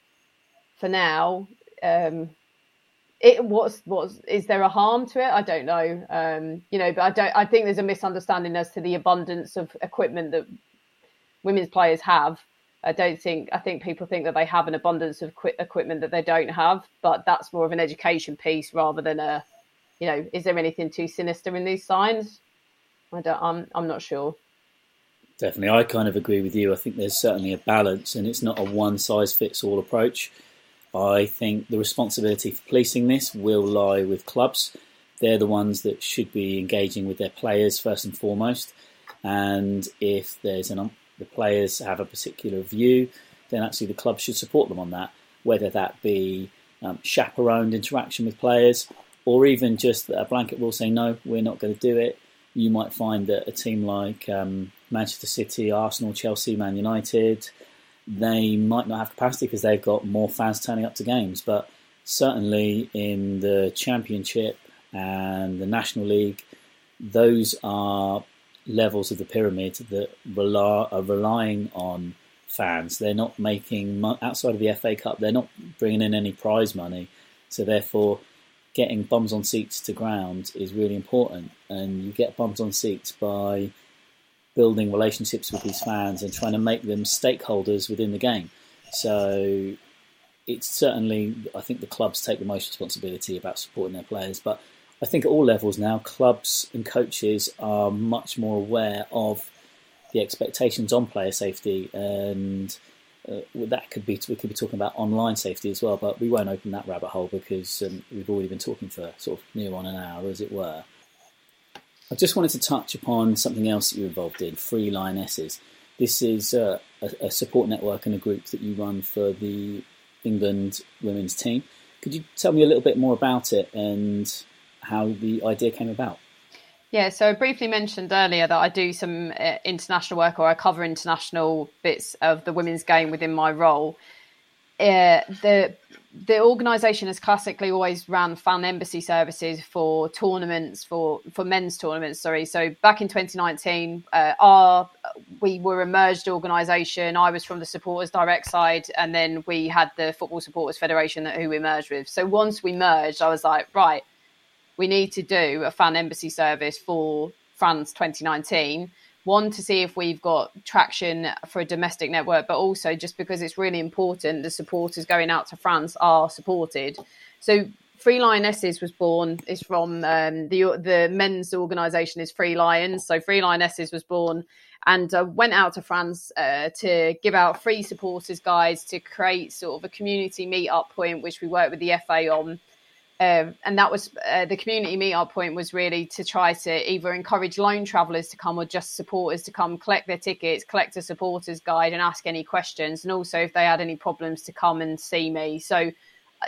for now, is there a harm to it? I don't know. You know, but I think there's a misunderstanding as to the abundance of equipment that women's players have. I think people think that they have an abundance of equipment that they don't have, but that's more of an education piece rather than a, you know, is there anything too sinister in these signs? I'm not sure. Definitely. I kind of agree with you. I think there's certainly a balance, and it's not a one size fits all approach. I think the responsibility for policing this will lie with clubs. They're the ones that should be engaging with their players first and foremost. And if there's the players have a particular view, then actually the club should support them on that, whether that be chaperoned interaction with players, or even just a blanket rule saying, no, we're not going to do it. You might find that a team like Manchester City, Arsenal, Chelsea, Man United, they might not have capacity because they've got more fans turning up to games. But certainly in the Championship and the National League, those are levels of the pyramid that are relying on fans. They're not making, outside of the FA Cup, they're not bringing in any prize money. So therefore, getting bums on seats to ground is really important. And you get bums on seats by building relationships with these fans and trying to make them stakeholders within the game. So it's certainly, I think the clubs take the most responsibility about supporting their players. But I think at all levels now, clubs and coaches are much more aware of the expectations on player safety, and that could be, we could be talking about online safety as well, but we won't open that rabbit hole because we've already been talking for sort of near on an hour, as it were. I just wanted to touch upon something else that you're involved in, Free Lionesses. This is a support network and a group that you run for the England women's team. Could you tell me a little bit more about it and how the idea came about? Yeah, so I briefly mentioned earlier that I do some international work, or I cover international bits of the women's game within my role. The organisation has classically always ran fan embassy services for tournaments, for men's tournaments, sorry. So back in 2019, we were a merged organisation. I was from the supporters direct side, and then we had the Football Supporters Federation who we merged with. So once we merged, I was like, right, we need to do a fan embassy service for France 2019. One, to see if we've got traction for a domestic network, but also just because it's really important the supporters going out to France are supported. So Free Lionesses was born. It's from the men's organisation is Free Lions. So Free Lionesses was born and went out to France to give out free supporters guides, to create sort of a community meet-up point, which we worked with the FA on. And that was the community meet-up point was really to try to either encourage lone travellers to come or just supporters to come, collect their tickets, collect a supporters guide and ask any questions. And also if they had any problems to come and see me. So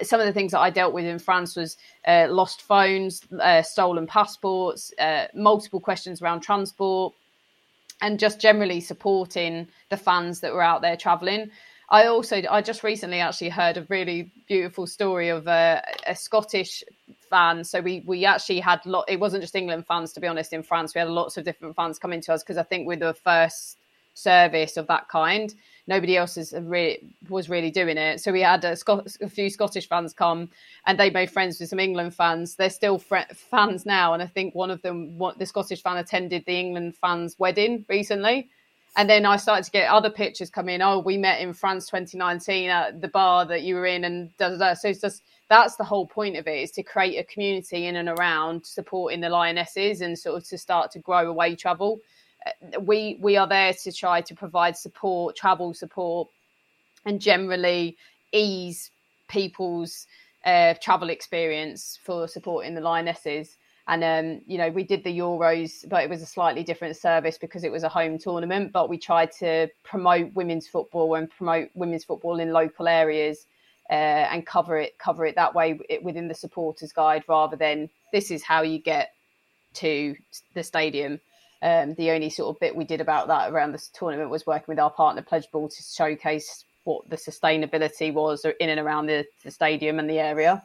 some of the things that I dealt with in France was lost phones, stolen passports, multiple questions around transport and just generally supporting the fans that were out there travelling. I just recently actually heard a really beautiful story of a Scottish fan. So we actually had it wasn't just England fans, to be honest, in France. We had lots of different fans coming to us because I think we're the first service of that kind. Nobody else was really doing it. So we had a few Scottish fans come and they made friends with some England fans. They're still fans now. And I think one of them, the Scottish fan, attended the England fans' wedding recently. And then I started to get other pictures come in. Oh, we met in France 2019 at the bar that you were in, and da da da. So it's just, that's the whole point of it, is to create a community in and around supporting the Lionesses and sort of to start to grow away travel. We are there to try to provide support, travel support, and generally ease people's travel experience for supporting the Lionesses. And, we did the Euros, but it was a slightly different service because it was a home tournament. But we tried to promote women's football and promote women's football in local areas and cover it that way within the supporters guide, rather than this is how you get to the stadium. The only sort of bit we did about that around this tournament was working with our partner Pledgeball to showcase what the sustainability was in and around the stadium and the area.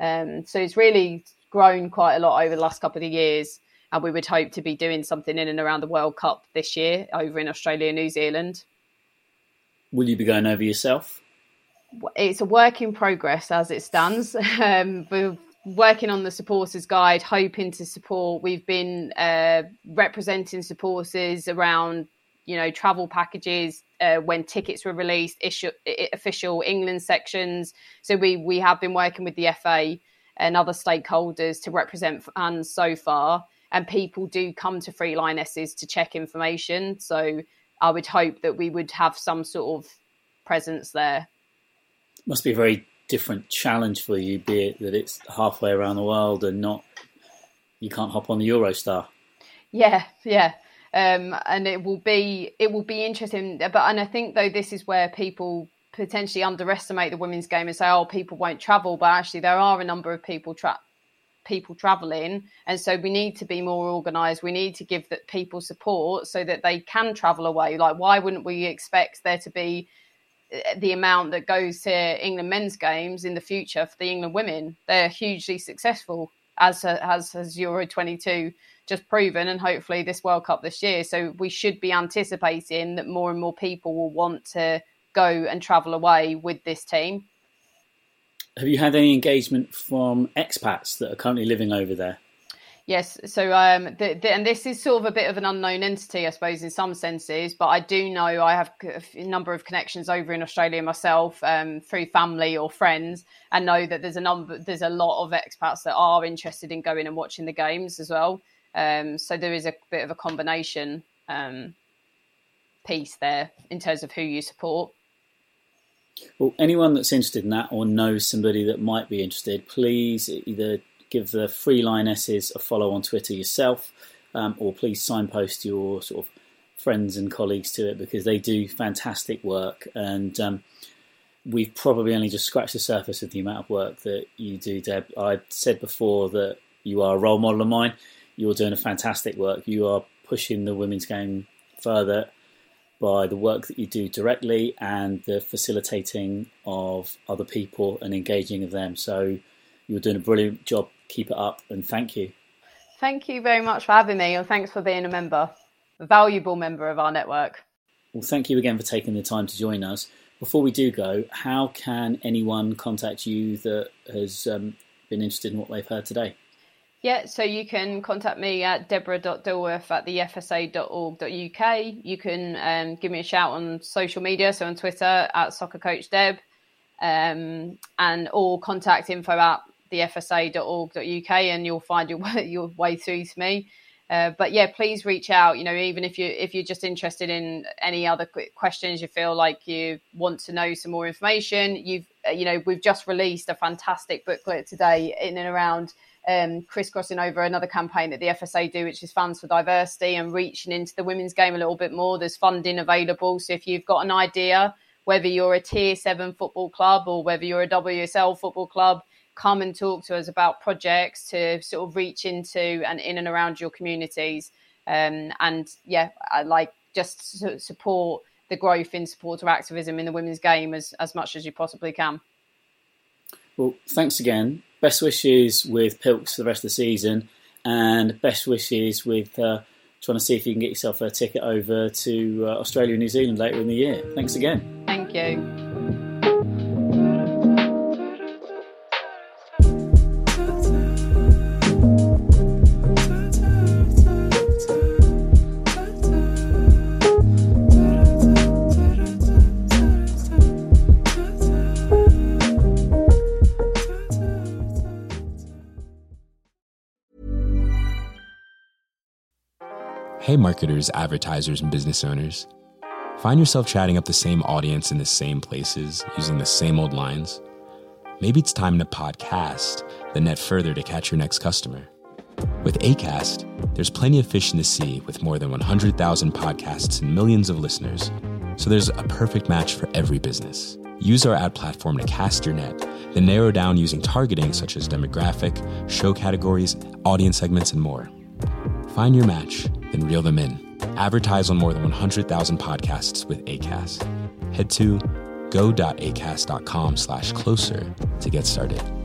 So it's really grown quite a lot over the last couple of years, and we would hope to be doing something in and around the World Cup this year over in Australia and New Zealand. Will you be going over yourself? It's a work in progress as it stands. We're working on the supporters guide, hoping to support. We've been representing supporters around, travel packages, when tickets were released, official England sections. So we have been working with the FA and other stakeholders to represent fans so far. And people do come to Free Lionesses to check information. So I would hope that we would have some sort of presence there. Must be a very different challenge for you, be it that it's halfway around the world and you can't hop on the Eurostar. Yeah. And it will be interesting. And I think, though, this is where people potentially underestimate the women's game and say, oh, people won't travel, but actually there are a number of people travelling, and so we need to be more organised. We need to give that people support so that they can travel away. Like, why wouldn't we expect there to be the amount that goes to England men's games in the future for the England women? They're hugely successful. as has Euro 22 just proven, and hopefully this World Cup this year. So we should be anticipating that more and more people will want to go and travel away with this team. Have you had any engagement from expats that are currently living over there? Yes. So and this is sort of a bit of an unknown entity, I suppose, in some senses. But I do know I have a number of connections over in Australia myself, through family or friends, and know that there's a lot of expats that are interested in going and watching the games as well. So there is a bit of a combination piece there in terms of who you support. Well, anyone that's interested in that or knows somebody that might be interested, please either give the Free Lionesses a follow on Twitter yourself, or please signpost your sort of friends and colleagues to it, because they do fantastic work. And we've probably only just scratched the surface of the amount of work that you do, Deb. I said before that you are a role model of mine. You're doing a fantastic work. You are pushing the women's game further by the work that you do directly and the facilitating of other people and engaging of them. So you're doing a brilliant job. Keep it up, and thank you. Thank you very much for having me, and thanks for being a member, a valuable member of our network. Well, thank you again for taking the time to join us. Before we do go, how can anyone contact you that has been interested in what they've heard today? Yeah, so you can contact me at deborah.dilworth@thefsa.org.uk. You can give me a shout on social media, so on Twitter @SoccerCoachDeb, and all contact info at thefsa.org.uk, and you'll find your way through to me. But yeah, please reach out. You know, even if you're just interested in any other questions, you feel like you want to know some more information. We've just released a fantastic booklet today in and around crisscrossing over another campaign that the FSA do, which is Fans for Diversity, and reaching into the women's game a little bit more. There's funding available, so if you've got an idea, whether you're a Tier 7 football club or whether you're a WSL football club, come and talk to us about projects to sort of reach into and in and around your communities. Just support the growth in supporter activism in the women's game as much as you possibly can. Well, thanks again. Best wishes with Pilks for the rest of the season, and best wishes with trying to see if you can get yourself a ticket over to Australia and New Zealand later in the year. Thanks again. Thank you. Hey marketers, advertisers, and business owners. Find yourself chatting up the same audience in the same places, using the same old lines. Maybe it's time to podcast the net further to catch your next customer. With Acast, there's plenty of fish in the sea, with more than 100,000 podcasts and millions of listeners. So there's a perfect match for every business. Use our ad platform to cast your net, then narrow down using targeting such as demographic, show categories, audience segments, and more. Find your match, then reel them in. Advertise on more than 100,000 podcasts with Acast. Head to go.acast.com/closer to get started.